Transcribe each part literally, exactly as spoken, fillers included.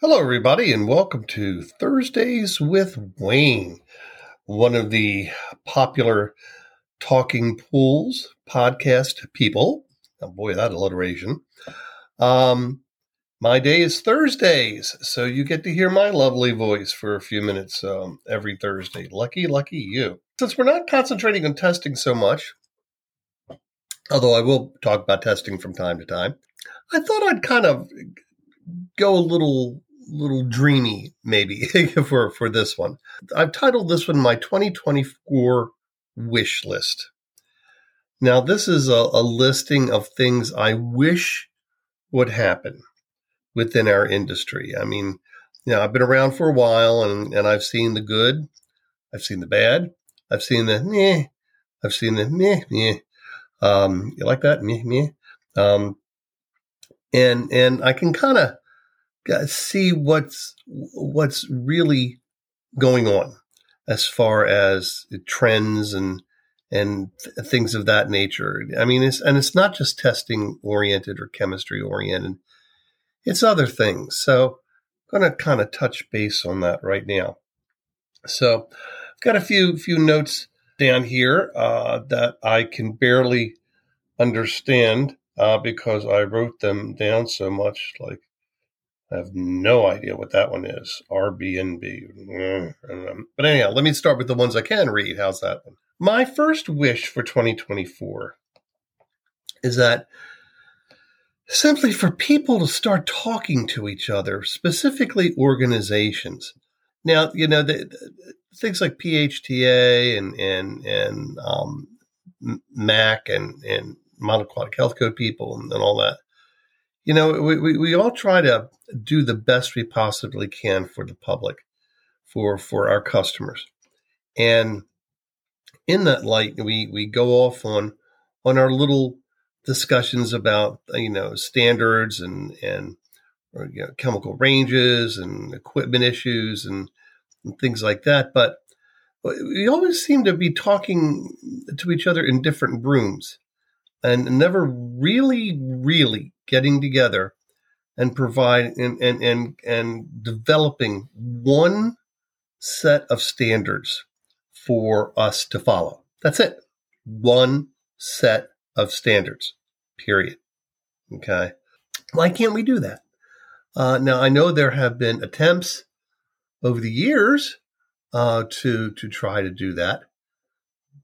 Hello, everybody, and welcome to Thursdays with Wayne, one of the popular Talking Pools podcast people. Oh, boy, that alliteration. Um, my day is Thursdays, so you get to hear my lovely voice for a few minutes um, every Thursday. Lucky, lucky you. Since we're not concentrating on testing so much, although I will talk about testing from time to time, I thought I'd kind of go a little... little dreamy, maybe, for, for this one. I've titled this one my twenty twenty-four wish list. Now, this is a, a listing of things I wish would happen within our industry. I mean, you know, I've been around for a while, and, and I've seen the good, I've seen the bad, I've seen the meh, I've seen the meh, meh. Um, you like that? Meh, meh. Um, and, and I can kind of see what's what's really going on as far as trends and and th- things of that nature. I mean, it's and it's not just testing oriented or chemistry oriented; it's other things. So, I'm going to kind of touch base on that right now. So, I've got a few few notes down here uh, that I can barely understand uh, because I wrote them down so much, like. I have no idea what that one is. R B N B. But anyhow, let me start with the ones I can read. How's that one? My first wish for twenty twenty-four is that simply for people to start talking to each other, specifically organizations. Now, you know, the, the, things like P H T A and and and um, M A C and and Model Aquatic Health Code people and, and all that. You know, we, we, we all try to do the best we possibly can for the public, for for our customers. And in that light, we, we go off on on our little discussions about, you know, standards and, and or, you know, chemical ranges and equipment issues and, and things like that. But we always seem to be talking to each other in different rooms and never really, really getting together and provide and, and, and, and developing one set of standards for us to follow. That's it. One set of standards, period. Okay. Why can't we do that? Uh, now, I know there have been attempts over the years uh, to, to try to do that,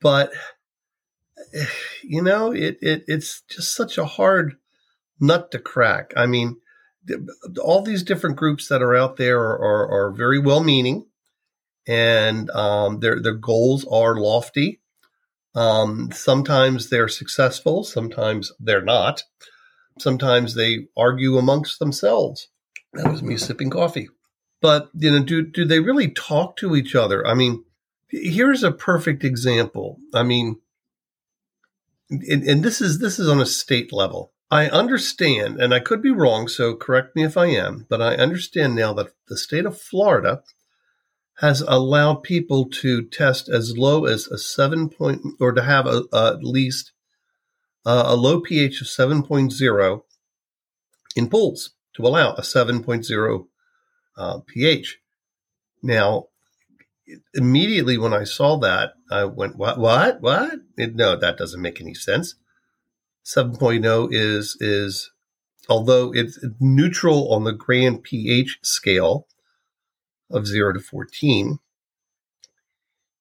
but you know, it, it it's just such a hard nut to crack. I mean, th- all these different groups that are out there are, are, are very well-meaning, and um, their their goals are lofty. Um, sometimes they're successful, sometimes they're not. Sometimes they argue amongst themselves. That was me sipping coffee. But you know, do do they really talk to each other? I mean, here's a perfect example. I mean, and, and this is this is on a state level. I understand, and I could be wrong, so correct me if I am, but I understand now that the state of Florida has allowed people to test as low as a seven point, or to have a, a, at least uh, a low pH of seven point zero in pools, to allow a seven point zero uh, pH. Now, immediately when I saw that, I went, what, what, what? It, no, that doesn't make any sense. seven point zero is, is although it's neutral on the grand pH scale of zero to fourteen,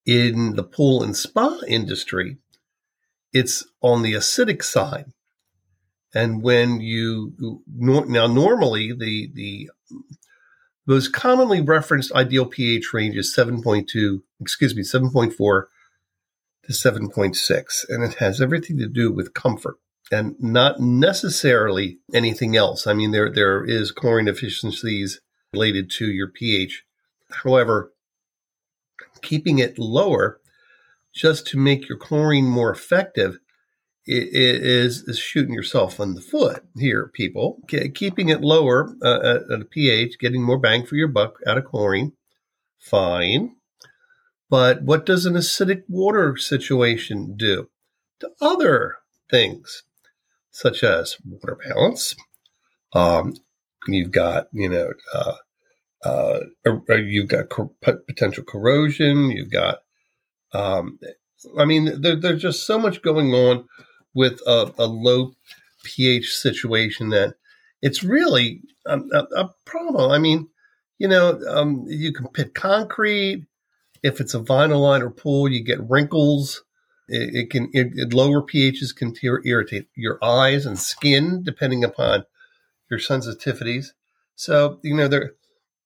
in the pool and spa industry, it's on the acidic side. And when you, now normally the, the The most commonly referenced ideal pH range is seven point two, excuse me, seven point four to seven point six, and it has everything to do with comfort and not necessarily anything else. I mean, there there is chlorine deficiencies related to your pH. However, keeping it lower just to make your chlorine more effective is, is shooting yourself in the foot here, people. Keeping it lower uh, at a pH, getting more bang for your buck out of chlorine, fine. But what does an acidic water situation do to other things, such as water balance? Um, you've got, you know, uh, uh, you've got co- potential corrosion. You've got, um, I mean, there, there's just so much going on with a, a low pH situation that it's really a, a, a problem. I mean, you know, um, you can pit concrete. If it's a vinyl liner pool, you get wrinkles. It, it can it, it lower pHs can tear, irritate your eyes and skin, depending upon your sensitivities. So you know there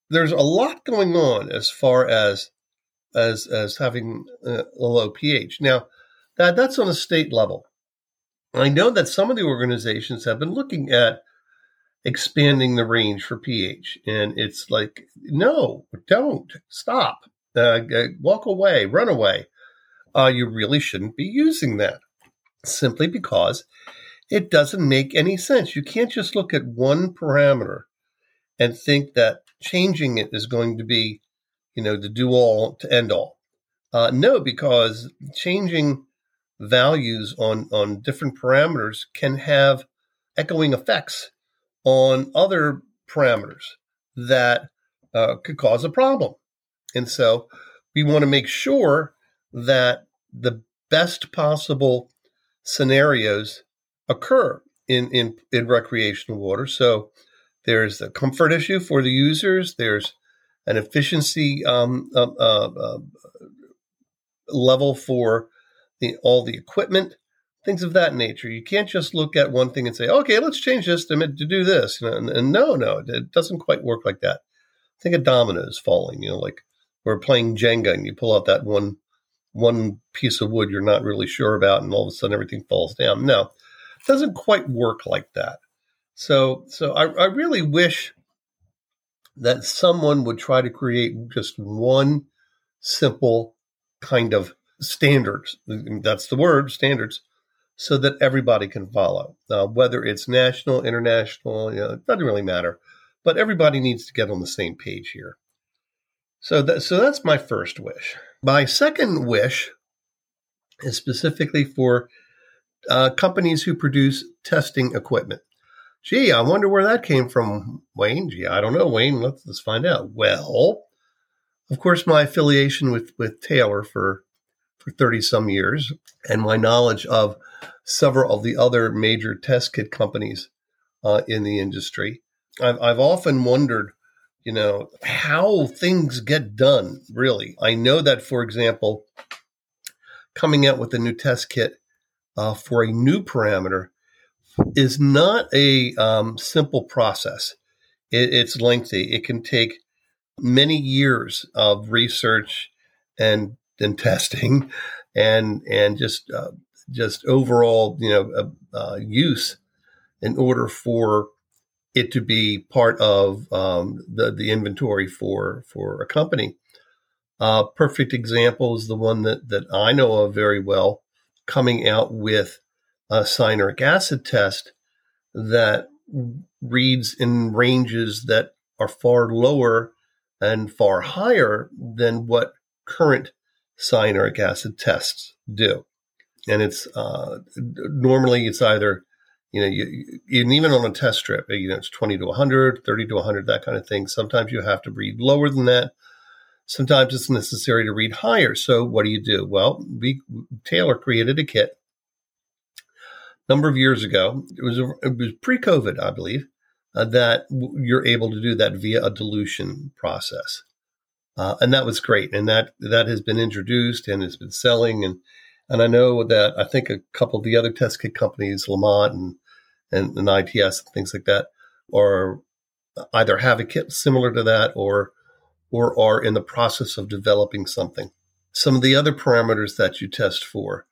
there's a lot going on as far as as as having a, a low pH. Now that that's on a state level. I know that some of the organizations have been looking at expanding the range for pH, and it's like, no, don't stop. Uh, walk away, run away. Uh, you really shouldn't be using that simply because it doesn't make any sense. You can't just look at one parameter and think that changing it is going to be, you know, the do all to end all. Uh, no, because changing values on, on different parameters can have echoing effects on other parameters that uh, could cause a problem. And so we want to make sure that the best possible scenarios occur in, in, in recreational water. So there's the comfort issue for the users. There's an efficiency um, uh, uh, level for the, all the equipment, things of that nature. You can't just look at one thing and say, okay, let's change this to, to do this. And, and no, no, it doesn't quite work like that. Think of dominoes falling, you know, like, or playing Jenga and you pull out that one one piece of wood you're not really sure about and all of a sudden everything falls down. No, it doesn't quite work like that. So so I, I really wish that someone would try to create just one simple kind of standards. That's the word, standards, so that everybody can follow. Uh, whether it's national, international, you know, it doesn't really matter. But everybody needs to get on the same page here. So, that, so that's my first wish. My second wish is specifically for uh, companies who produce testing equipment. Gee, I wonder where that came from, Wayne. Gee, I don't know, Wayne. Let's, let's find out. Well, of course, my affiliation with, with Taylor for for thirty-some years and my knowledge of several of the other major test kit companies uh, in the industry, I've, I've often wondered, you know, how things get done, really. I know that, for example, coming out with a new test kit uh, for a new parameter is not a um, simple process. It, it's lengthy. It can take many years of research and and testing, and and just uh, just overall, you know, uh, uh, use in order for it to be part of um, the, the inventory for, for a company. Uh, perfect example is the one that, that I know of very well, coming out with a cyanuric acid test that reads in ranges that are far lower and far higher than what current cyanuric acid tests do. And it's uh, normally it's either, you know, you, and even on a test strip, you know, it's twenty to one hundred, thirty to one hundred, that kind of thing. Sometimes you have to read lower than that. Sometimes it's necessary to read higher. So what do you do? Well, we, Taylor created a kit a number of years ago. It was, it was pre-COVID, I believe, uh, that you're able to do that via a dilution process. Uh, and that was great. And that, that has been introduced and has been selling. And, and I know that I think a couple of the other test kit companies, Lamont and, and, and I T S and things like that, are either have a kit similar to that or or are in the process of developing something. Some of the other parameters that you test for,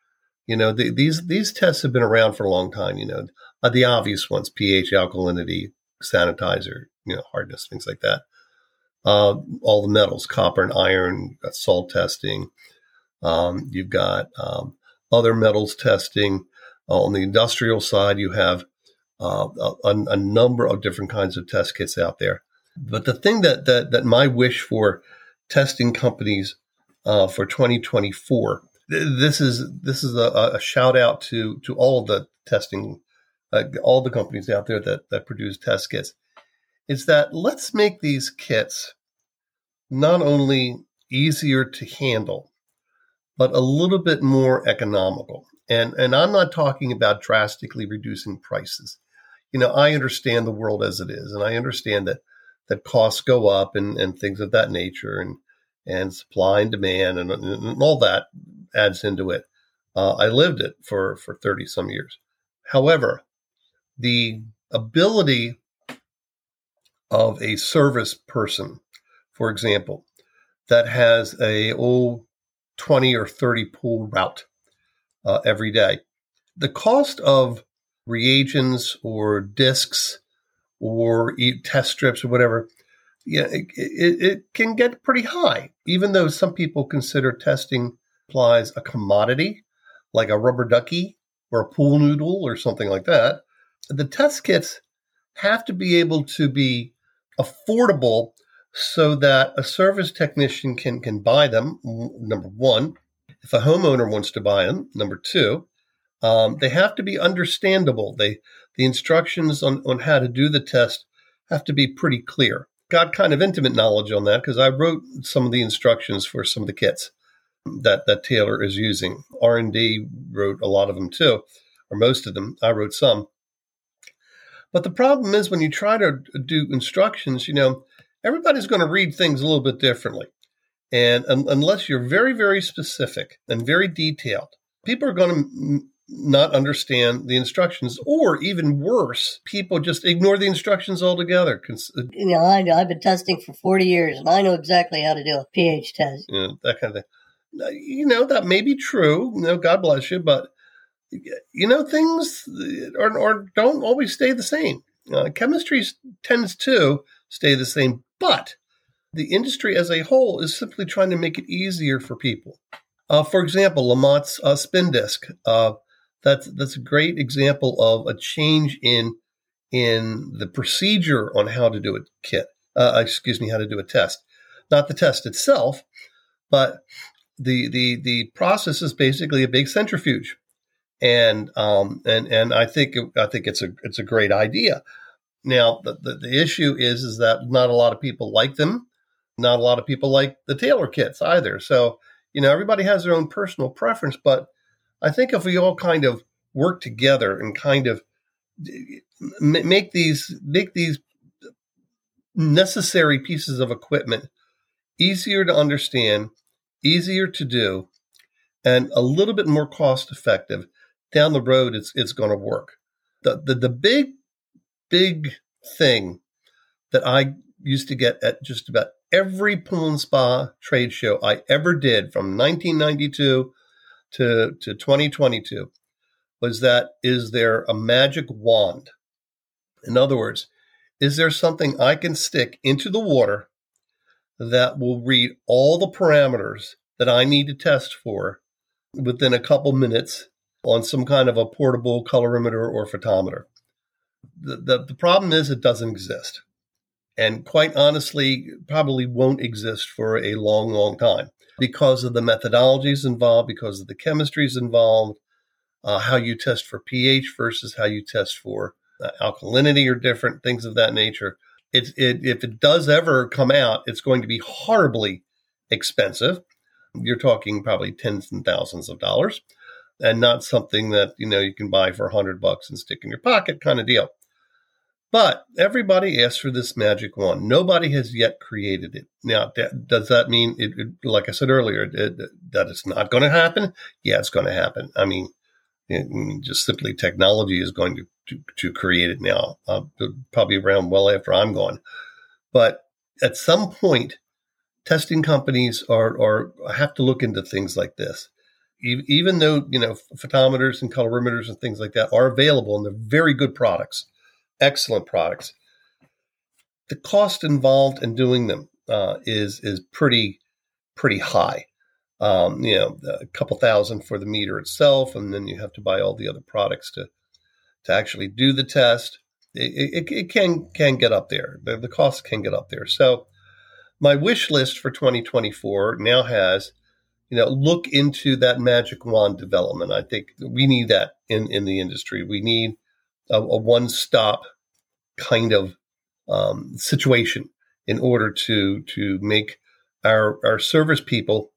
you know, the, these these tests have been around for a long time, you know, uh, the obvious ones, pH, alkalinity, sanitizer, you know, hardness, things like that. Uh, all the metals, copper and iron, salt testing. Um, you've got um, other metals testing. Uh, on the industrial side, you have uh, a, a number of different kinds of test kits out there. But the thing that that, that my wish for testing companies uh, for twenty twenty-four, th- this is this is a, a shout out to to all of the testing, uh, all the companies out there that that produce test kits, is that let's make these kits not only easier to handle, but a little bit more economical. And and I'm not talking about drastically reducing prices. You know, I understand the world as it is, and I understand that that costs go up and, and things of that nature, and and supply and demand and, and all that adds into it. Uh, I lived it for, for thirty some years. However, the ability of a service person, for example, that has a old twenty or thirty pool route uh, every day, the cost of reagents or discs or test strips or whatever, yeah, it, it, it can get pretty high. Even though some people consider testing supplies a commodity, like a rubber ducky or a pool noodle or something like that, the test kits have to be able to be affordable so that a service technician can, can buy them, number one. If a homeowner wants to buy them, number two, um, they have to be understandable. They the instructions on, on how to do the test have to be pretty clear. Got kind of intimate knowledge on that because I wrote some of the instructions for some of the kits that, that Taylor is using. R and D wrote a lot of them too, or most of them. I wrote some. But the problem is when you try to do instructions, you know, everybody's going to read things a little bit differently. And um, unless you're very, very specific and very detailed, people are going to m- not understand the instructions, or even worse, people just ignore the instructions altogether. Cons- you know, I, I've been testing for forty years, and I know exactly how to do a pH test. You know, that kind of thing. You know, that may be true. You know, God bless you, but you know, things are, are don't always stay the same. Uh, chemistry tends to stay the same, but the industry as a whole is simply trying to make it easier for people. Uh, for example, Lamont's uh, spin disc. Uh, that's that's a great example of a change in in the procedure on how to do a kit. Uh, excuse me, how to do a test, not the test itself, but the the the process is basically a big centrifuge. And um and and I think I think it's a it's a great idea. Now the, the the issue is is that not a lot of people like them, not a lot of people like the Taylor kits either. So you know everybody has their own personal preference, but I think if we all kind of work together and kind of make these make these necessary pieces of equipment easier to understand, easier to do, and a little bit more cost effective, down the road, it's it's going to work. The, the the big, big thing that I used to get at just about every pool and spa trade show I ever did from nineteen ninety-two to, to twenty twenty-two was that, is there a magic wand? In other words, is there something I can stick into the water that will read all the parameters that I need to test for within a couple minutes on some kind of a portable colorimeter or photometer? The, the, the problem is it doesn't exist. And quite honestly, probably won't exist for a long, long time because of the methodologies involved, because of the chemistries involved, uh, how you test for pH versus how you test for uh, alkalinity or different things of that nature. It, it, if it does ever come out, it's going to be horribly expensive. You're talking probably tens and thousands of dollars and not something that, you know, you can buy for a hundred bucks and stick in your pocket kind of deal. But everybody asks for this magic wand. Nobody has yet created it. Now, that, does that mean, it, it, like I said earlier, it, it, that it's not going to happen? Yeah, it's going to happen. I mean, it, just simply technology is going to, to, to create it now, uh, probably around well after I'm gone. But at some point, testing companies are, are have to look into things like this. Even though, you know, photometers and colorimeters and things like that are available, and they're very good products, excellent products, the cost involved in doing them uh, is is pretty pretty high. Um, you know, a couple thousand for the meter itself, and then you have to buy all the other products to to actually do the test. It, it, it can can get up there. The, the cost can get up there. So my wish list for twenty twenty-four now has, you know, look into that magic wand development. I think we need that in, in the industry. We need a, a one-stop kind of um, situation in order to to make our our service people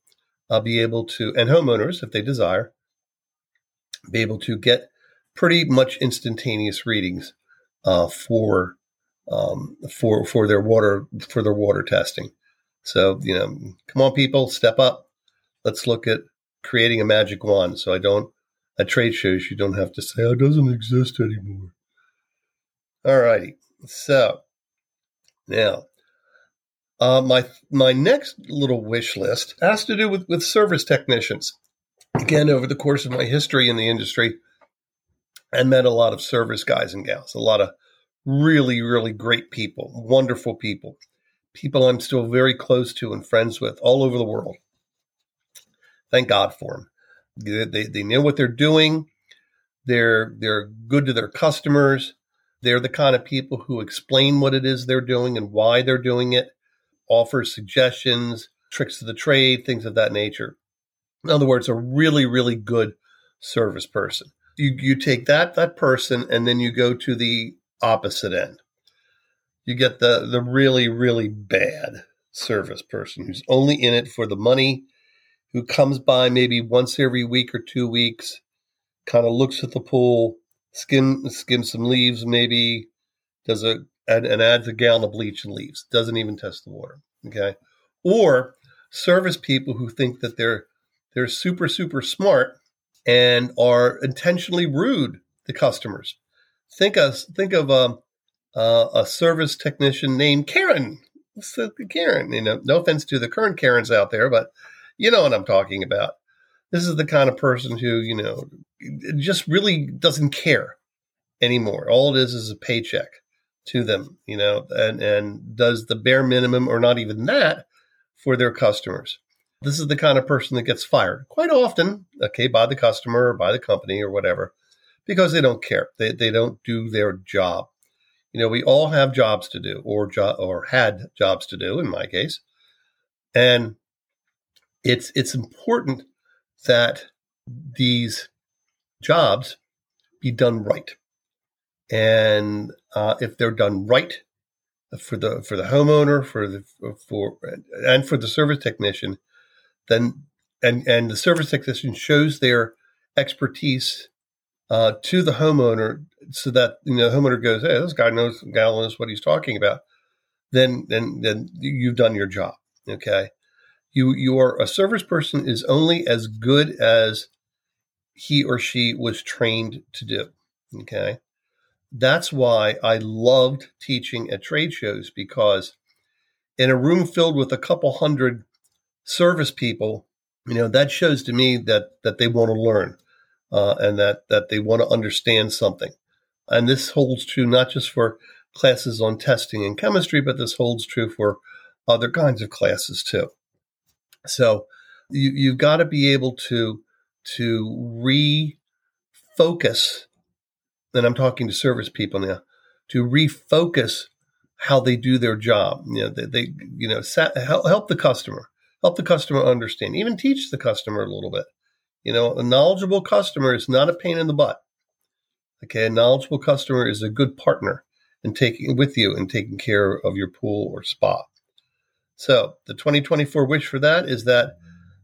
uh, be able to, and homeowners, if they desire, be able to get pretty much instantaneous readings uh, for um, for for their water for their water testing. So, you know, come on, people, step up. Let's look at creating a magic wand. So I don't, at trade shows, you don't have to say, oh, it doesn't exist anymore. All righty. So now uh, my my next little wish list has to do with, with service technicians. Again, over the course of my history in the industry, I met a lot of service guys and gals, a lot of really, really great people, wonderful people, people I'm still very close to and friends with all over the world. Thank God for them. They, they know what they're doing. They're they're good to their customers. They're the kind of people who explain what it is they're doing and why they're doing it, offer suggestions, tricks of the trade, things of that nature. In other words, a really, really good service person. You you take that that person and then you go to the opposite end. You get the the really, really bad service person who's only in it for the money, who comes by maybe once every week or two weeks, kind of looks at the pool, skim skim some leaves maybe, does a and, and adds a gallon of bleach and leaves, doesn't even test the water, okay? Or service people who think that they're they're super, super smart and are intentionally rude to customers. Think of, think of a, a, a service technician named Karen. So Karen, you know, no offense to the current Karens out there, but you know what I'm talking about. This is the kind of person who, you know, just really doesn't care anymore. All it is is a paycheck to them, you know, and, and does the bare minimum or not even that for their customers. This is the kind of person that gets fired quite often, okay, by the customer or by the company or whatever, because they don't care. They they don't do their job. You know, we all have jobs to do or jo- or had jobs to do in my case. And It's it's important that these jobs be done right, and uh, if they're done right for the for the homeowner, for the for and for the service technician, then and and the service technician shows their expertise uh, to the homeowner, so that, you know, the homeowner goes, "Hey, this guy knows, the guy knows what he's talking about." Then then then you've done your job, okay. You, you are a service person is only as good as he or she was trained to do. Okay. That's why I loved teaching at trade shows, because in a room filled with a couple hundred service people, you know, that shows to me that, that they want to learn uh, and that, that they want to understand something. And this holds true not just for classes on testing and chemistry, but this holds true for other kinds of classes too. So you, you've got to be able to to refocus, and I'm talking to service people now, to refocus how they do their job. You know, they, they you know sat, help, help the customer, help the customer understand, even teach the customer a little bit. You know, a knowledgeable customer is not a pain in the butt. Okay, a knowledgeable customer is a good partner in taking with you and taking care of your pool or spa. So the twenty twenty-four wish for that is that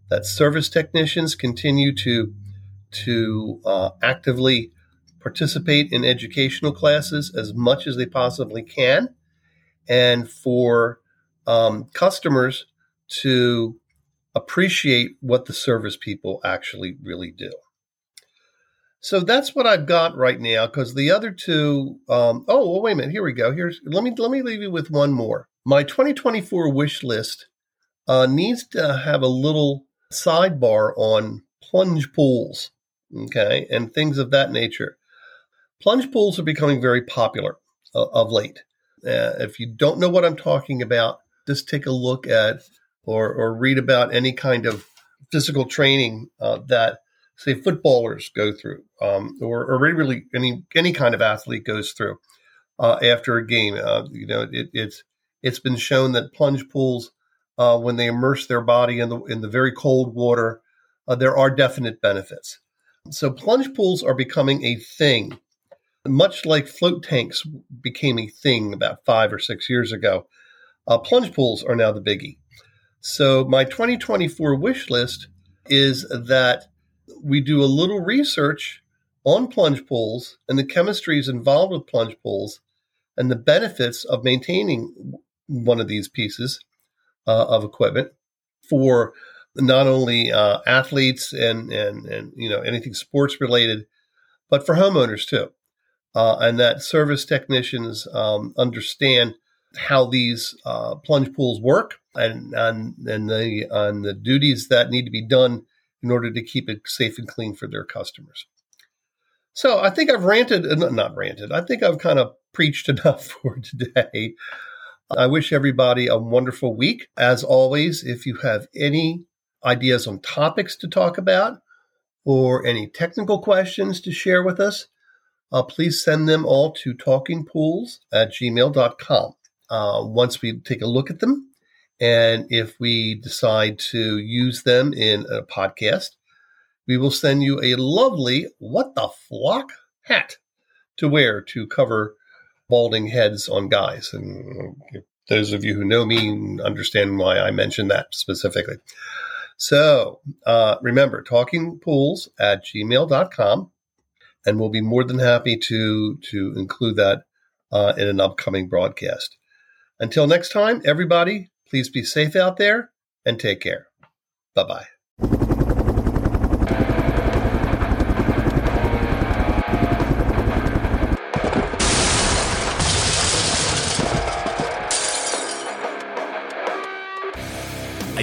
that service technicians continue to to uh, actively participate in educational classes as much as they possibly can, and for um, customers to appreciate what the service people actually really do. So that's what I've got right now, because the other two, um, oh, well, wait a minute, here we go. Here's let me let me leave you with one more. My twenty twenty-four wish list uh, needs to have a little sidebar on plunge pools, okay, and things of that nature. Plunge pools are becoming very popular uh, of late. Uh, if you don't know what I'm talking about, just take a look at or, or read about any kind of physical training uh, that, say, footballers go through, um, or, or really, really any any kind of athlete goes through uh, after a game. Uh, you know, it, it's it's been shown that plunge pools, uh, when they immerse their body in the in the very cold water, uh, there are definite benefits. So plunge pools are becoming a thing, much like float tanks became a thing about five or six years ago. Uh, plunge pools are now the biggie. So my twenty twenty-four wish list is that we do a little research on plunge pools and the chemistries involved with plunge pools and the benefits of maintaining one of these pieces uh, of equipment for not only uh, athletes and, and, and, you know, anything sports related, but for homeowners too. Uh, and that service technicians um, understand how these uh, plunge pools work and, and, and, the, and the duties that need to be done in order to keep it safe and clean for their customers. So I think I've ranted, not ranted, I think I've kind of preached enough for today. I wish everybody a wonderful week. As always, if you have any ideas on topics to talk about or any technical questions to share with us, uh, please send them all to talking pools at gmail dot com. Uh, once we take a look at them, and if we decide to use them in a podcast, we will send you a lovely What the Flock hat to wear to cover balding heads on guys. And those of you who know me understand why I mentioned that specifically. So uh, remember, talking pools at gmail dot com, and we'll be more than happy to, to include that uh, in an upcoming broadcast. Until next time, everybody, please be safe out there and take care. Bye-bye. I